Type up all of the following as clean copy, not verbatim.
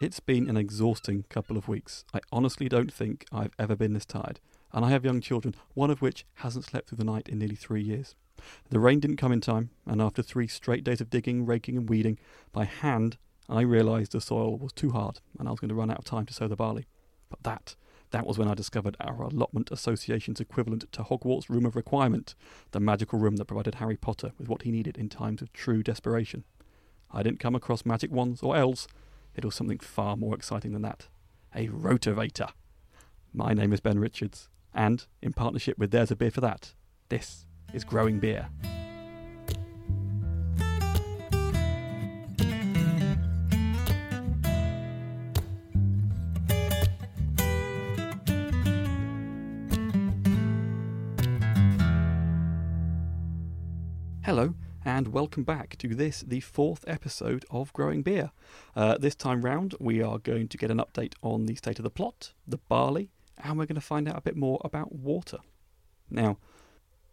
It's been an exhausting couple of weeks. I honestly don't think I've ever been this tired. And I have young children, one of which hasn't slept through the night in nearly 3 years. The rain didn't come in time, and after 3 straight days of digging, raking and weeding, by hand, I realised the soil was too hard and I was going to run out of time to sow the barley. But that was when I discovered our allotment association's equivalent to Hogwarts' Room of Requirement, the magical room that provided Harry Potter with what he needed in times of true desperation. I didn't come across magic wands or elves. It was something far more exciting than that. A rotavator. My name is Ben Richards, and in partnership with There's a Beer for That, this is Growing Beer. Hello, and welcome back to this, the 4th episode of Growing Beer. This time round, we are going to get an update on the state of the plot, the barley, and we're going to find out a bit more about water. Now,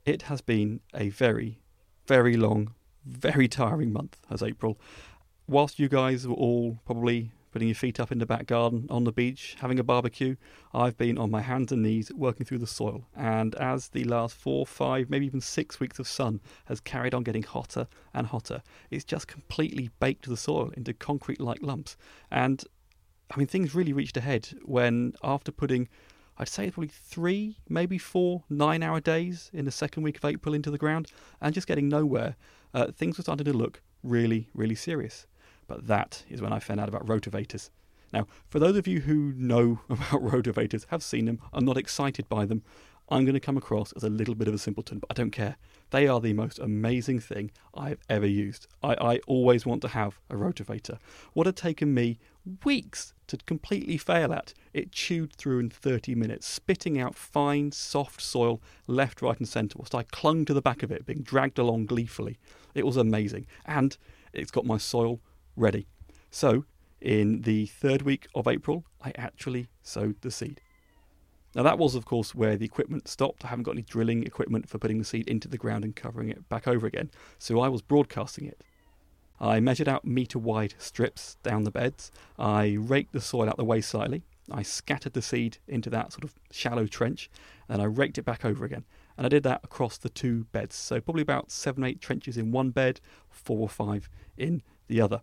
it has been a very, very long, very tiring month, as April. Whilst you guys were all probably putting your feet up in the back garden, on the beach, having a barbecue, I've been on my hands and knees working through the soil. And as the last 4, 5, maybe even 6 weeks of sun has carried on getting hotter and hotter, it's just completely baked the soil into concrete-like lumps. And, I mean, things really reached a head when, after putting, I'd say probably 3, maybe 4 9-hour days in the second week of April into the ground and just getting nowhere, things were starting to look really, really serious. But that is when I found out about rotavators. Now, for those of you who know about rotavators, have seen them, are not excited by them, I'm going to come across as a little bit of a simpleton, but I don't care. They are the most amazing thing I've ever used. I always want to have a rotavator. What had taken me weeks to completely fail at, it chewed through in 30 minutes, spitting out fine, soft soil left, right and centre, whilst I clung to the back of it, being dragged along gleefully. It was amazing. And it's got my soil ready. So, in the 3rd week of April, I actually sowed the seed. Now that was, of course, where the equipment stopped. I haven't got any drilling equipment for putting the seed into the ground and covering it back over again, so I was broadcasting it. I measured out metre-wide strips down the beds. I raked the soil out the way slightly. I scattered the seed into that sort of shallow trench, and I raked it back over again. And I did that across the 2 beds, so probably about 7, 8 trenches in one bed, 4 or 5 in the other.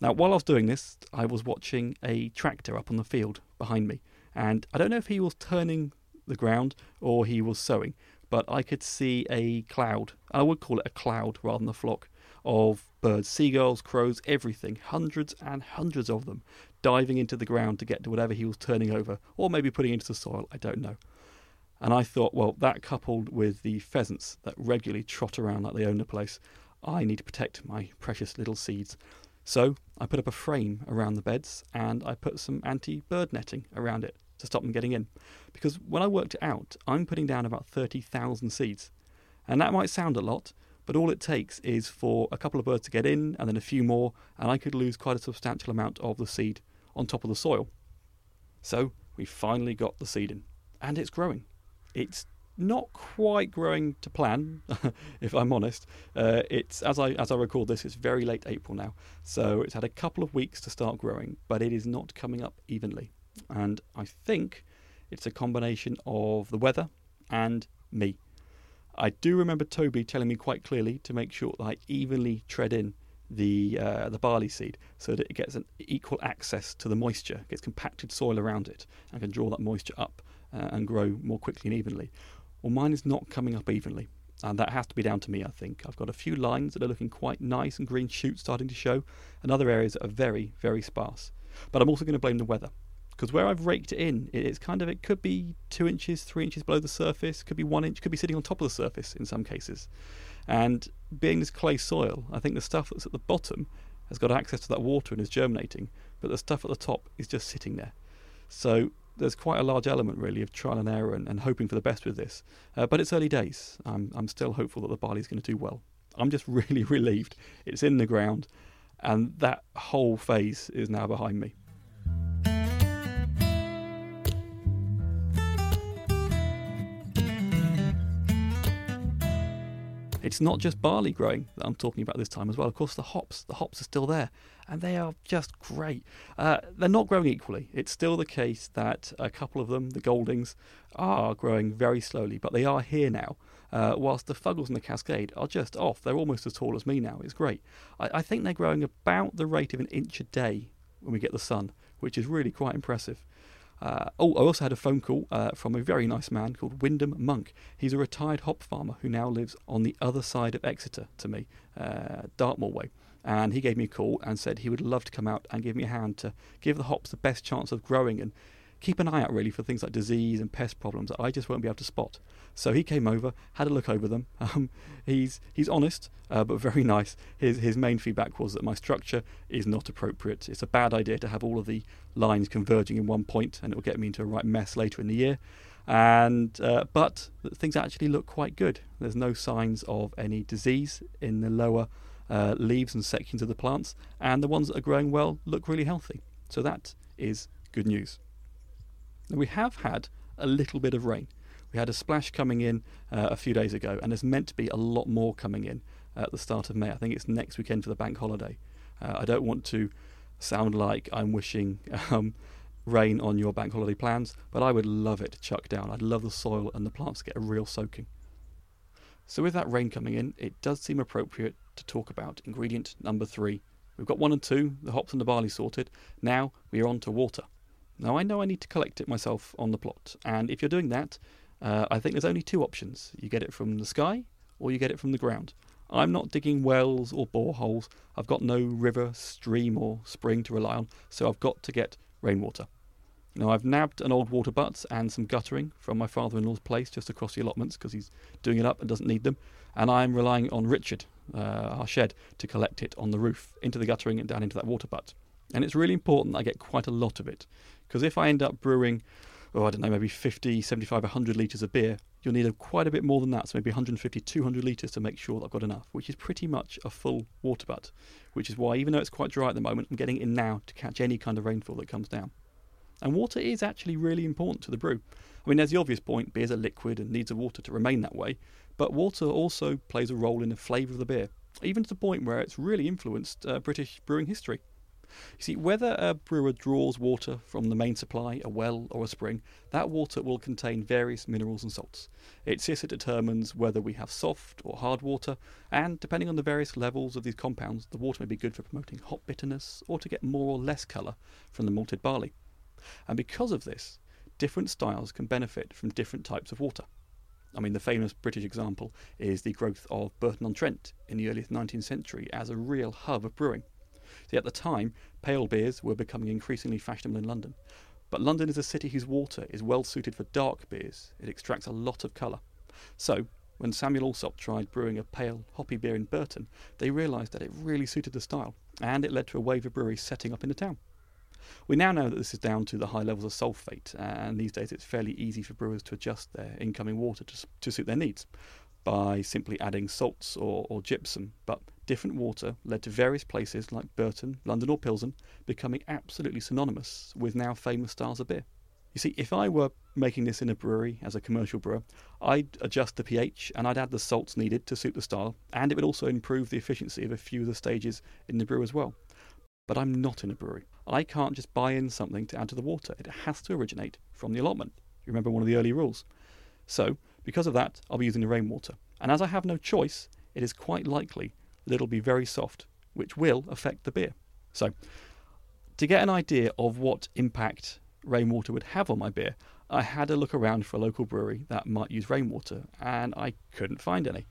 Now, while I was doing this, I was watching a tractor up on the field behind me, and I don't know if he was turning the ground or he was sowing, but I could see a cloud, I would call it a cloud rather than a flock, of birds, seagulls, crows, everything, hundreds and hundreds of them, diving into the ground to get to whatever he was turning over, or maybe putting into the soil, I don't know. And I thought, well, that coupled with the pheasants that regularly trot around like they own the place, I need to protect my precious little seeds. So I put up a frame around the beds and I put some anti-bird netting around it to stop them getting in. Because when I worked it out, I'm putting down about 30,000 seeds. And that might sound a lot, but all it takes is for a couple of birds to get in and then a few more, and I could lose quite a substantial amount of the seed on top of the soil. So we finally got the seed in. And it's growing. It's not quite growing to plan, if I'm honest. It's as I record this, it's very late April now, so it's had a couple of weeks to start growing, but it is not coming up evenly. And I think it's a combination of the weather and me. I do remember Toby telling me quite clearly to make sure that I evenly tread in the barley seed so that it gets an equal access to the moisture, gets compacted soil around it, and can draw that moisture up and grow more quickly and evenly. Well, mine is not coming up evenly, and that has to be down to me, I think. I've got a few lines that are looking quite nice and green shoots starting to show, and other areas that are very, very sparse. But I'm also going to blame the weather, because where I've raked it in, it could be 2 inches, 3 inches below the surface, could be 1 inch, could be sitting on top of the surface in some cases. And being this clay soil, I think the stuff that's at the bottom has got access to that water and is germinating, but the stuff at the top is just sitting there. So there's quite a large element, really, of trial and error and hoping for the best with this. But it's early days. I'm still hopeful that the barley's going to do well. I'm just really relieved it's in the ground, and that whole phase is now behind me. It's not just barley growing that I'm talking about this time as well. Of course, the hops are still there. and they are just great. They're not growing equally. It's still the case that a couple of them, the Goldings, are growing very slowly, but they are here now, whilst the Fuggles and the Cascade are just off. They're almost as tall as me now. It's great. I think they're growing about the rate of an inch a day when we get the sun, which is really quite impressive. I also had a phone call from a very nice man called Wyndham Monk. He's a retired hop farmer who now lives on the other side of Exeter to me, Dartmoor Way. And he gave me a call and said he would love to come out and give me a hand to give the hops the best chance of growing and keep an eye out really for things like disease and pest problems that I just won't be able to spot. So he came over, had a look over them. He's honest, but very nice. His main feedback was that my structure is not appropriate. It's a bad idea to have all of the lines converging in one point, and it will get me into a right mess later in the year. And but things actually look quite good. There's no signs of any disease in the lower leaves and sections of the plants, and the ones that are growing well look really healthy. So that is good news. We have had a little bit of rain. We had a splash coming in a few days ago, and there's meant to be a lot more coming in at the start of May. I think it's next weekend for the bank holiday. I don't want to sound like I'm wishing rain on your bank holiday plans, but I would love it to chuck down. I'd love the soil and the plants to get a real soaking. So with that rain coming in, it does seem appropriate to talk about ingredient number 3. We've got 1 and 2, the hops and the barley sorted. Now we are on to water. Now, I know I need to collect it myself on the plot, and if you're doing that, I think there's only 2 options. You get it from the sky, or you get it from the ground. I'm not digging wells or boreholes. I've got no river, stream, or spring to rely on, so I've got to get rainwater. Now, I've nabbed an old water butt and some guttering from my father-in-law's place just across the allotments, because he's doing it up and doesn't need them, and I'm relying on Richard, our shed, to collect it on the roof, into the guttering and down into that water butt. And it's really important that I get quite a lot of it, because if I end up brewing, maybe 50, 75, 100 litres of beer, you'll need quite a bit more than that, so maybe 150, 200 litres to make sure that I've got enough, which is pretty much a full water butt, which is why, even though it's quite dry at the moment, I'm getting in now to catch any kind of rainfall that comes down. And water is actually really important to the brew. I mean, there's the obvious point, beer's a liquid and needs the water to remain that way, but water also plays a role in the flavour of the beer, even to the point where it's really influenced British brewing history. You see, whether a brewer draws water from the main supply, a well or a spring, that water will contain various minerals and salts. It's this that determines whether we have soft or hard water, and depending on the various levels of these compounds, the water may be good for promoting hop bitterness or to get more or less colour from the malted barley. And because of this, different styles can benefit from different types of water. I mean, the famous British example is the growth of Burton-on-Trent in the early 19th century as a real hub of brewing. See, at the time, pale beers were becoming increasingly fashionable in London. But London is a city whose water is well suited for dark beers. It extracts a lot of colour. So, when Samuel Allsop tried brewing a pale, hoppy beer in Burton, they realised that it really suited the style, and it led to a wave of breweries setting up in the town. We now know that this is down to the high levels of sulphate, and these days it's fairly easy for brewers to adjust their incoming water to suit their needs by simply adding salts or gypsum, but different water led to various places like Burton, London or Pilsen becoming absolutely synonymous with now famous styles of beer. You see, if I were making this in a brewery as a commercial brewer, I'd adjust the pH and I'd add the salts needed to suit the style, and it would also improve the efficiency of a few of the stages in the brew as well. But I'm not in a brewery. I can't just buy in something to add to the water. It has to originate from the allotment. You remember one of the early rules. So, because of that, I'll be using the rainwater. And as I have no choice, it is quite likely that it'll be very soft, which will affect the beer. So, to get an idea of what impact rainwater would have on my beer, I had a look around for a local brewery that might use rainwater, and I couldn't find any.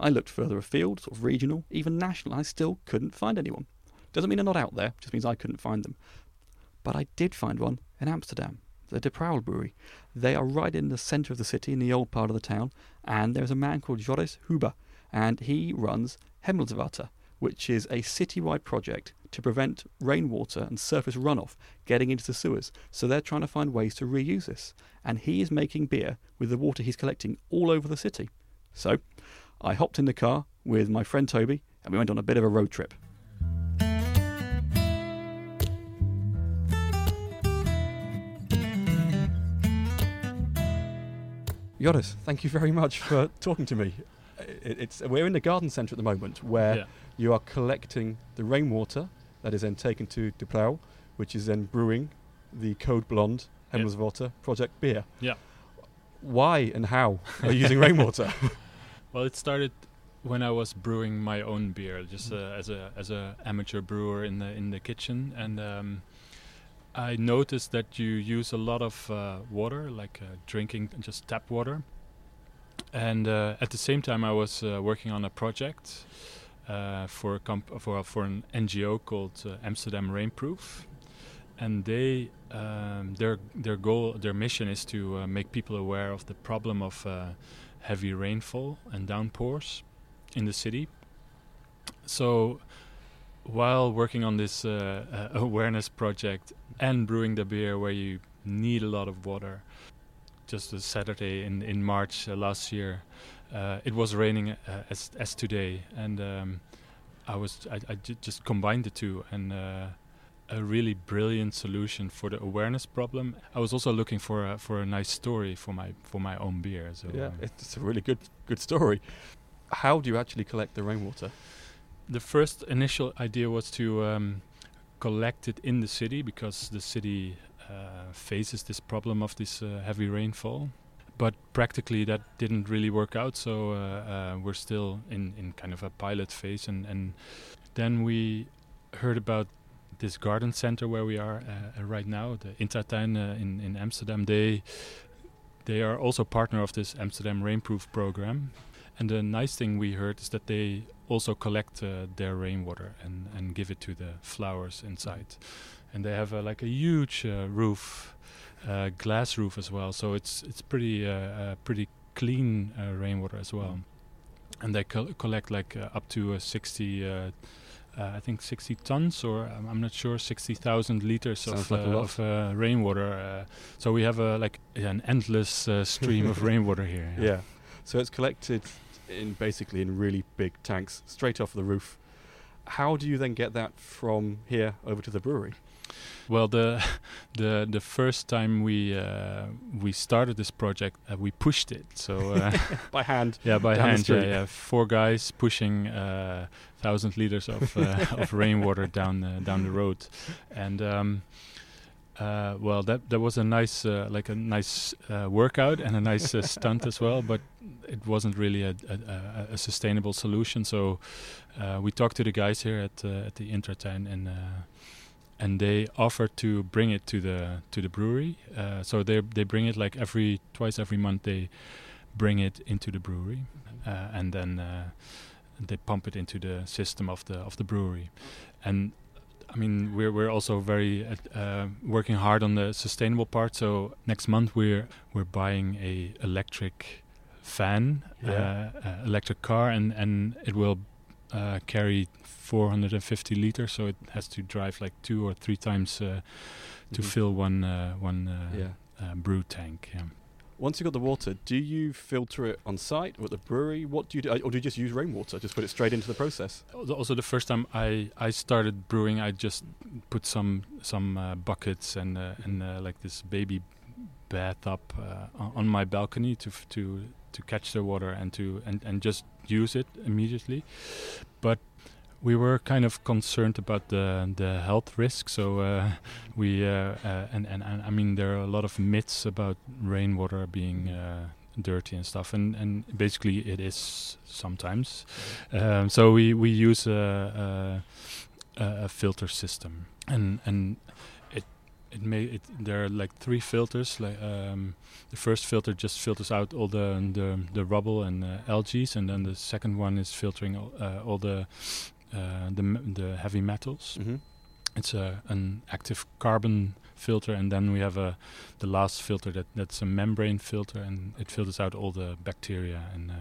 I looked further afield, sort of regional, even national, and I still couldn't find anyone. Doesn't mean they're not out there, just means I couldn't find them. But I did find one in Amsterdam. The De Prouw Brewery. They are right in the centre of the city, in the old part of the town, and there's a man called Joris Huber, and he runs Hemelswater, which is a citywide project to prevent rainwater and surface runoff getting into the sewers. So they're trying to find ways to reuse this, and he is making beer with the water he's collecting all over the city. So I hopped in the car with my friend Toby, and we went on a bit of a road trip. Joris, thank you very much for talking to me. We're in the garden centre at the moment where you are collecting the rainwater that is then taken to De Prouw, which is then brewing the Code Blond Hemelswater project beer. Yeah. Why and how are you using rainwater? Well, it started when I was brewing my own beer, just as a amateur brewer in the kitchen, and I noticed that you use a lot of water, like drinking just tap water. And at the same time, I was working on a project for an NGO called Amsterdam Rainproof, and they their mission is to make people aware of the problem of heavy rainfall and downpours in the city. So while working on this awareness project and brewing the beer where you need a lot of water, just a Saturday in March last year, it was raining as today, and I just combined the two, and a really brilliant solution for the awareness problem. I was also looking for a nice story for my own beer. So yeah, it's a really good story. How do you actually collect the rainwater? The first initial idea was to collect it in the city, because the city faces this problem of this heavy rainfall. But practically that didn't really work out, so we're still in kind of a pilot phase. And then we heard about this garden center where we are right now, the Intratuin in Amsterdam. They are also partner of this Amsterdam Rainproof program. And the nice thing we heard is that they also collect their rainwater and give it to the flowers inside. And they have like a huge roof, glass roof as well. So it's pretty clean rainwater as well. And they collect like up to 60 tons, or I'm not sure, 60,000 liters of rainwater. So we have an endless stream of rainwater here. Yeah. Yeah. So it's collected in really big tanks straight off the roof. How do you then get that from here over to the brewery? Well, the first time we started this project, we pushed it. So by hand. Yeah, by hand. Yeah. Four guys pushing 1,000 liters of rainwater down the road, and. That was a nice workout and a nice stunt as well, but it wasn't really a sustainable solution. So we talked to the guys here at the Intratuin, and they offered to bring it to the brewery. So they bring it like every month. They bring it into the brewery, and then they pump it into the system of the brewery. And I mean, we're also very working hard on the sustainable part. So next month we're buying a electric van, electric car, and it will carry 450 liters. So it has to drive like 2 or 3 times to fill one brew tank. Yeah. Once you got the water, do you filter it on site or at the brewery? What do you do? Or do you just use rainwater, just put it straight into the process? Also, the first time I started brewing, I just put some buckets and like this baby bathtub on my balcony to catch the water and just use it immediately. But we were kind of concerned about the health risk, so I mean, there are a lot of myths about rainwater being dirty and stuff, and basically it is sometimes. So we use a filter system, and there are like 3 filters. Like the first filter just filters out all the rubble and algae, and then the second one is filtering all the heavy metals. Mm-hmm. It's an active carbon filter, and then we have the last filter that's a membrane filter, and it filters out all the bacteria and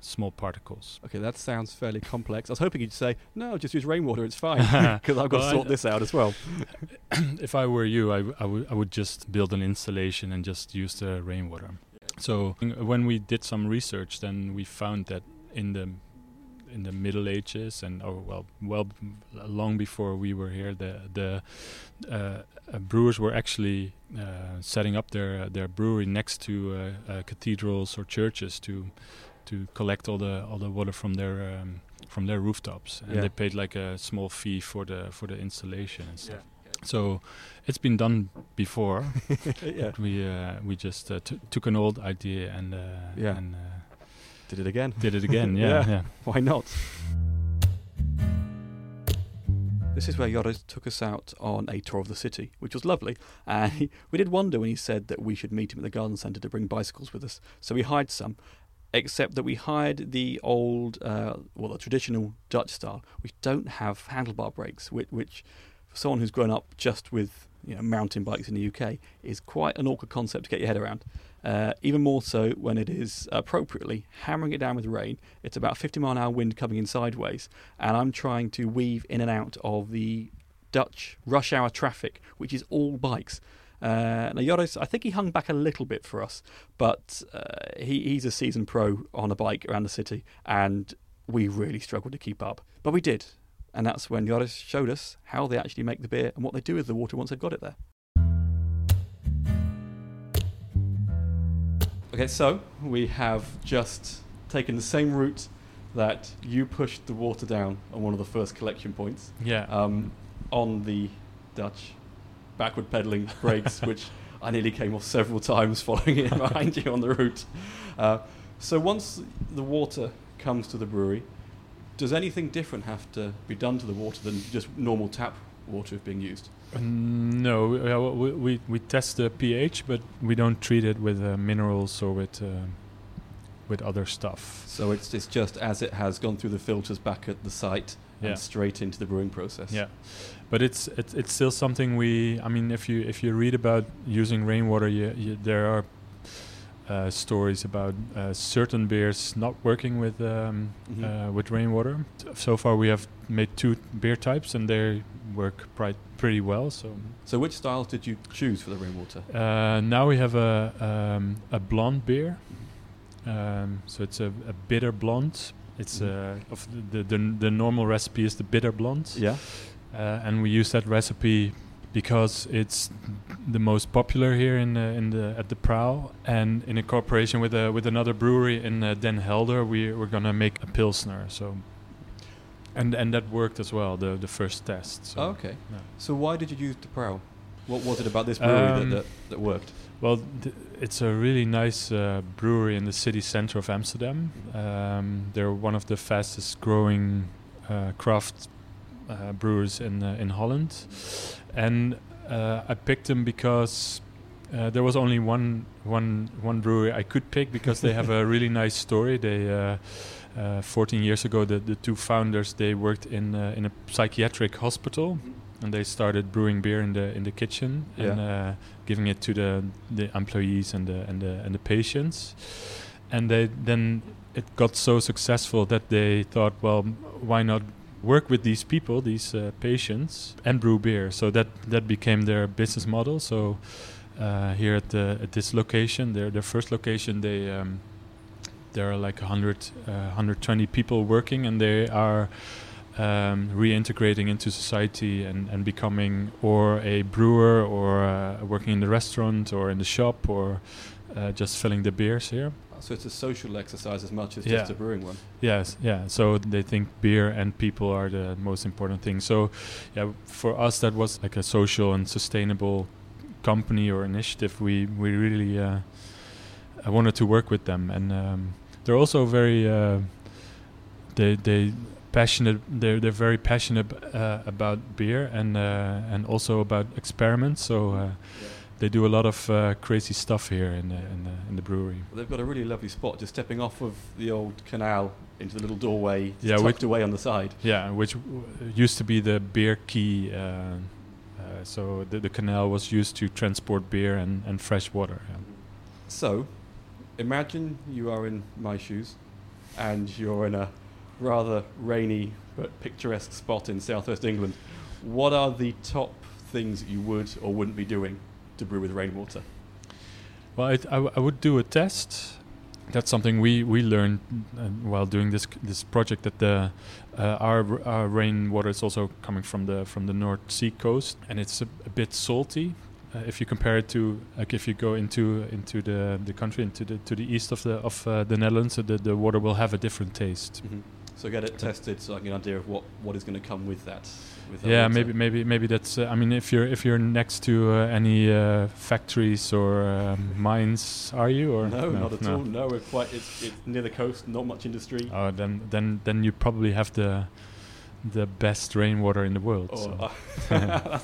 small particles. Okay, that sounds fairly complex. I was hoping you'd say, no, just use rainwater, it's fine, because I've got to sort this out as well. If I were you, I would just build an installation and just use the rainwater. So when we did some research, then we found that in the Middle Ages, and long before we were here, the brewers were actually setting up their brewery next to cathedrals or churches to collect all the water from their from their rooftops, and they paid like a small fee for the installation and stuff. Yeah. Yeah. So it's been done before. We just took an old idea and did it again. Yeah. Why not? This is where Joris took us out on a tour of the city, which was lovely. And we did wonder when he said that we should meet him at the garden centre to bring bicycles with us. So we hired some, except that we hired the old, the traditional Dutch style, which don't have handlebar brakes, which for someone who's grown up just with mountain bikes in the UK is quite an awkward concept to get your head around. Even more so when it is appropriately hammering it down with rain. It's about 50-mile-an-hour wind coming in sideways, and I'm trying to weave in and out of the Dutch rush-hour traffic, which is all bikes. Now, Joris, I think he hung back a little bit for us, but he's a seasoned pro on a bike around the city, and we really struggled to keep up. But we did, and that's when Joris showed us how they actually make the beer and what they do with the water once they've got it there. Okay, so we have just taken the same route that you pushed the water down on one of the first collection points. Yeah. On the Dutch backward pedalling brakes, which I nearly came off several times following it behind you on the route. So once the water comes to the brewery, does anything different have to be done to the water than just normal tap water being used? No, we test the pH, but we don't treat it with minerals or with other stuff. So it's just as it has gone through the filters back at the site and straight into the brewing process. Yeah, but it's still something we. I mean, if you read about using rainwater, there are stories about certain beers not working with rainwater. So far, we have made two beer types, and they work pretty well. So which styles did you choose for the rainwater? Now we have a blonde beer. So it's a bitter blonde. It's of the normal recipe is the bitter blonde. Yeah. And we use that recipe because it's the most popular here at De Prouw, and in a cooperation with another brewery in Den Helder, we're gonna make a pilsner. So. And that worked as well, the first test. So. Oh, okay. Yeah. So why did you use De Prouw? What was it about this brewery that worked? Well, it's a really nice brewery in the city center of Amsterdam. They're one of the fastest growing craft brewers in Holland. And I picked them because there was only one brewery I could pick because they have a really nice story. They... 14 years ago, the two founders, they worked in a psychiatric hospital, and they started brewing beer in the kitchen and giving it to the employees and the patients. And it got so successful that they thought, well, why not work with these people, these patients, and brew beer? So that became their business model. So here at this location, their first location, they. There are like 120 people working, and they are reintegrating into society and becoming or a brewer or working in the restaurant or in the shop or just filling the beers here. So it's a social exercise as much as just a brewing one. Yes, yeah. So they think beer and people are the most important thing. So for us that was like a social and sustainable company or initiative. We really... I wanted to work with them, and they're also very passionate. They're very passionate about beer and also about experiments. So they do a lot of crazy stuff here in the brewery. Well, they've got a really lovely spot, just stepping off of the old canal into the little doorway, tucked away on the side. Yeah, which used to be the beer quay. So the canal was used to transport beer and fresh water. Yeah. So, imagine you are in my shoes and you're in a rather rainy but picturesque spot in southwest England. What are the top things that you would or wouldn't be doing to brew with rainwater? Well, I would do a test. That's something we learned while doing this project, that our rainwater is also coming from the North Sea coast, and it's a bit salty. If you compare it to, like, if you go into the country, into the east of the Netherlands, the water will have a different taste. Mm-hmm. So get it tested, so I get an idea of what is going to come with that. Maybe that's. I mean, if you're next to any factories or mines, are you? Or not at all. No, we're quite. It's near the coast. Not much industry. Oh, then you probably have the best rainwater in the world. Oh, so.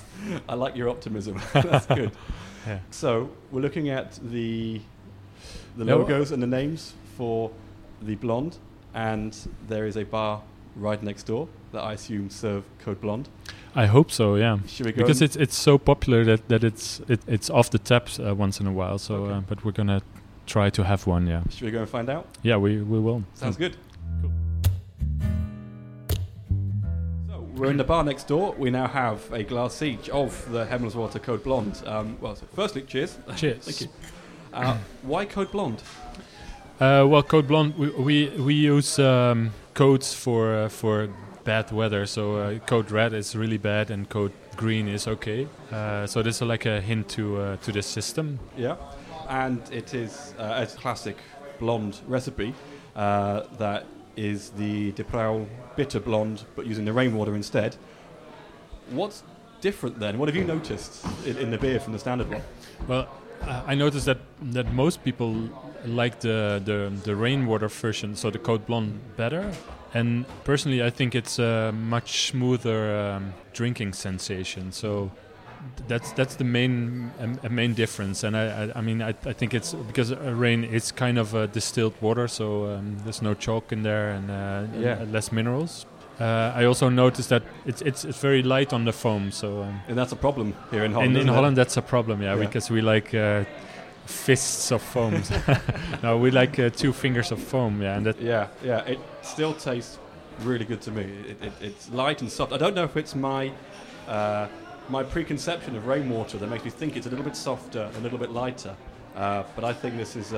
I like your optimism. That's good. Yeah. So we're looking at the logos and the names for the Blond. And there is a bar right next door that I assume serve Code Blond. I hope so, yeah. Should we go? Because it's so popular that it's off the taps once in a while. So, okay. But we're gonna try to have one, yeah. Should we go and find out? Yeah, we will. Sounds good. Cool. So we're in the bar next door. We now have a glass each of the Hemelswater Code Blond. So firstly, cheers. Cheers. Thank you. Why Code Blond? Code Blond, we use codes for bad weather. So code red is really bad, and code green is okay. So this is like a hint to the system. Yeah, and it is a classic blonde recipe that is the De Prouw bitter blonde, but using the rainwater instead. What's different then? What have you noticed in the beer from the standard one? Well, I noticed that most people like the rainwater version, so the Code Blond, better. And personally, I think it's a much smoother drinking sensation. So that's the main difference. And I mean I think it's because rain is kind of distilled water, so there's no chalk in there and less minerals. I also noticed that it's very light on the foam, so and that's a problem here in Holland. In Holland, that's a problem, yeah. Because we like fists of foam. No, we like two fingers of foam, yeah. And it still tastes really good to me. It's light and soft. I don't know if it's my preconception of rainwater that makes me think it's a little bit softer, a little bit lighter. But I think this is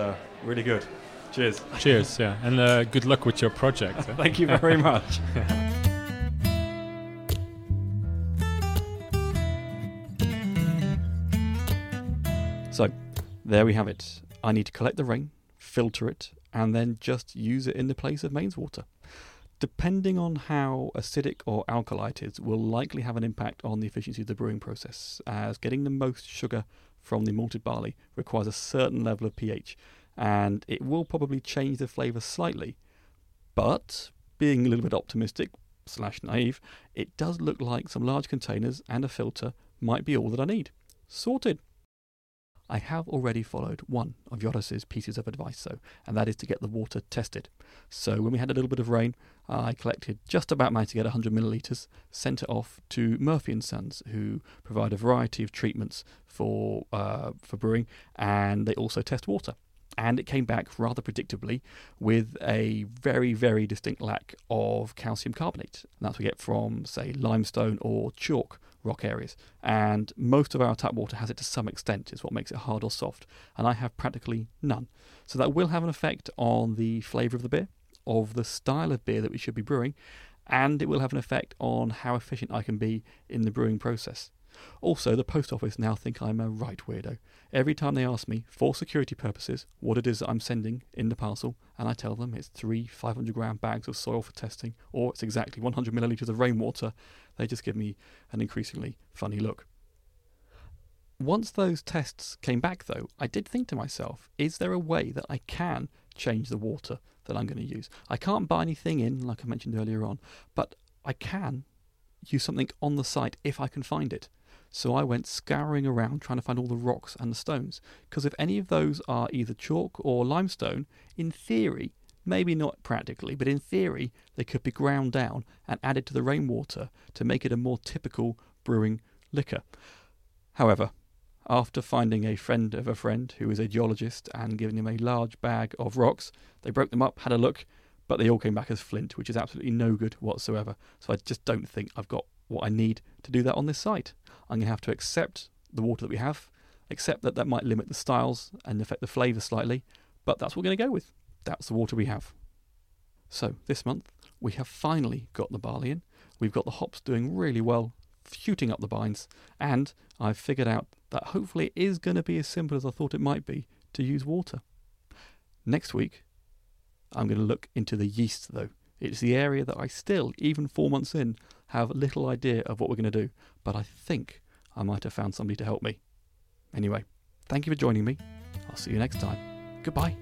really good. Cheers, yeah. And good luck with your project. Thank you very much. So, there we have it. I need to collect the rain, filter it, and then just use it in the place of mains water. Depending on how acidic or alkaline it is, will likely have an impact on the efficiency of the brewing process, as getting the most sugar from the malted barley requires a certain level of pH. And it will probably change the flavour slightly. But, being a little bit optimistic / naive, it does look like some large containers and a filter might be all that I need. Sorted! I have already followed one of Joris's pieces of advice, though, and that is to get the water tested. So when we had a little bit of rain, I collected just about managed to get 100 millilitres, sent it off to Murphy & Sons, who provide a variety of treatments for brewing, and they also test water. And it came back rather predictably with a very, very distinct lack of calcium carbonate. And that's what we get from, say, limestone or chalk rock areas. And most of our tap water has it to some extent, is what makes it hard or soft. And I have practically none. So that will have an effect on the flavour of the beer, of the style of beer that we should be brewing, and it will have an effect on how efficient I can be in the brewing process. Also, the post office now think I'm a right weirdo. Every time they ask me, for security purposes, what it is that I'm sending in the parcel, and I tell them it's 3 500-gram bags of soil for testing, or it's exactly 100 millilitres of rainwater, they just give me an increasingly funny look. Once those tests came back, though, I did think to myself, is there a way that I can change the water that I'm going to use? I can't buy anything in, like I mentioned earlier on, but I can use something on the site if I can find it. So I went scouring around trying to find all the rocks and the stones, because if any of those are either chalk or limestone, in theory, maybe not practically, but in theory, they could be ground down and added to the rainwater to make it a more typical brewing liquor. However, after finding a friend of a friend who is a geologist and giving him a large bag of rocks, they broke them up, had a look, but they all came back as flint, which is absolutely no good whatsoever. So I just don't think I've got what I need to do that on this site. I'm going to have to accept the water that we have, accept that might limit the styles and affect the flavour slightly, but that's what we're going to go with. That's the water we have. So this month, we have finally got the barley in. We've got the hops doing really well, shooting up the bines, and I've figured out that hopefully it is going to be as simple as I thought it might be to use water. Next week, I'm going to look into the yeast, though, It's the area that I still, even 4 months in, have little idea of what we're going to do, but I think I might have found somebody to help me. Anyway, thank you for joining me. I'll see you next time. Goodbye.